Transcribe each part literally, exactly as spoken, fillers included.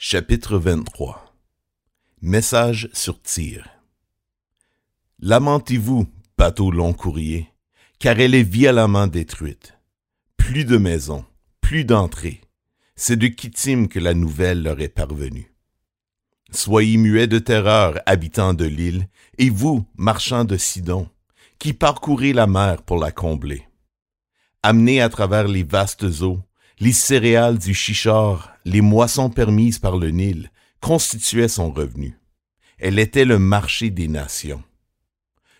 Chapitre vingt-trois. Message sur Tyr. Lamentez-vous, bateau long courrier, car elle est violemment détruite. Plus de maisons, plus d'entrées. C'est de Kittim que la nouvelle leur est parvenue. Soyez muets de terreur, habitants de l'île, et vous, marchands de Sidon, qui parcourez la mer pour la combler. Amenez à travers les vastes eaux, les céréales du Chichor, les moissons permises par le Nil, constituaient son revenu. Elle était le marché des nations.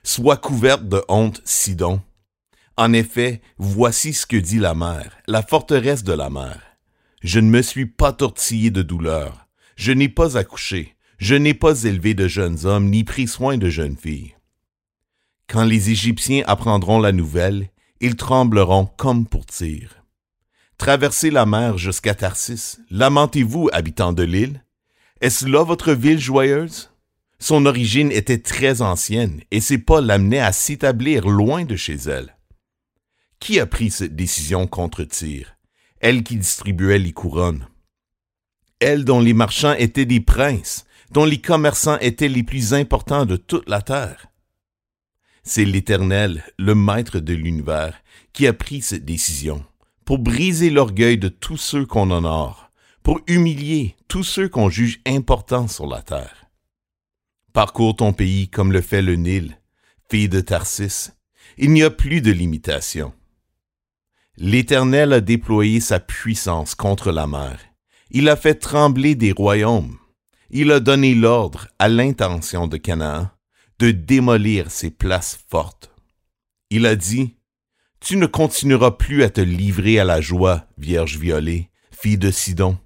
Sois couverte de honte, Sidon. En effet, voici ce que dit la mer, la forteresse de la mer. Je ne me suis pas tortillé de douleur. Je n'ai pas accouché. Je n'ai pas élevé de jeunes hommes, ni pris soin de jeunes filles. Quand les Égyptiens apprendront la nouvelle, ils trembleront comme pour Tyr. Traversez la mer jusqu'à Tarsis. Lamentez-vous, habitants de l'île. Est-ce là votre ville joyeuse? Son origine était très ancienne et ses pas l'amenaient à s'établir loin de chez elle. Qui a pris cette décision contre Tyr? Elle qui distribuait les couronnes. Elle dont les marchands étaient des princes, dont les commerçants étaient les plus importants de toute la terre. C'est l'Éternel, le maître de l'univers, qui a pris cette décision. Pour briser l'orgueil de tous ceux qu'on honore, pour humilier tous ceux qu'on juge importants sur la terre. Parcours ton pays comme le fait le Nil, fille de Tarsis, il n'y a plus de limitation. L'Éternel a déployé sa puissance contre la mer. Il a fait trembler des royaumes. Il a donné l'ordre à l'intention de Canaan de démolir ses places fortes. Il a dit, tu ne continueras plus à te livrer à la joie, vierge violée, fille de Sidon.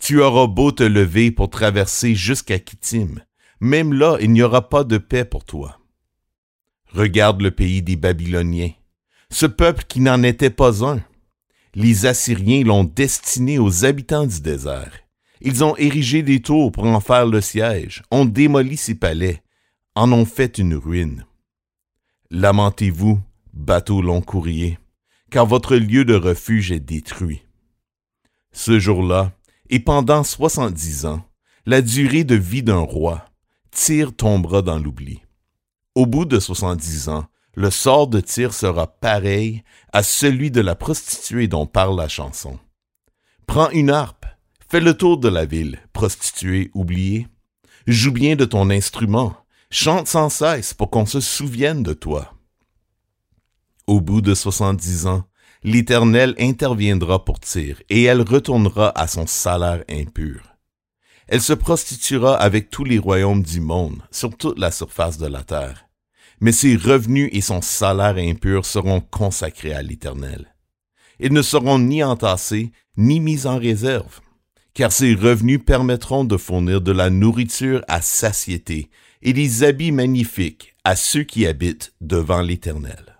Tu auras beau te lever pour traverser jusqu'à Kittim, même là il n'y aura pas de paix pour toi. Regarde le pays des Babyloniens, ce peuple qui n'en était pas un. Les Assyriens l'ont destiné aux habitants du désert. Ils ont érigé des tours pour en faire le siège, ont démoli ses palais, en ont fait une ruine. Lamentez-vous, bateau long courrier, car votre lieu de refuge est détruit. Ce jour-là, et pendant soixante-dix ans, la durée de vie d'un roi, Tyr tombera dans l'oubli. Au bout de soixante-dix ans, le sort de Tyr sera pareil à celui de la prostituée dont parle la chanson. Prends une harpe, fais le tour de la ville, prostituée oubliée. Joue bien de ton instrument, chante sans cesse pour qu'on se souvienne de toi. Au bout de soixante-dix ans, l'Éternel interviendra pour Tyr, et elle retournera à son salaire impur. Elle se prostituera avec tous les royaumes du monde, sur toute la surface de la terre. Mais ses revenus et son salaire impur seront consacrés à l'Éternel. Ils ne seront ni entassés, ni mis en réserve, car ses revenus permettront de fournir de la nourriture à satiété et des habits magnifiques à ceux qui habitent devant l'Éternel.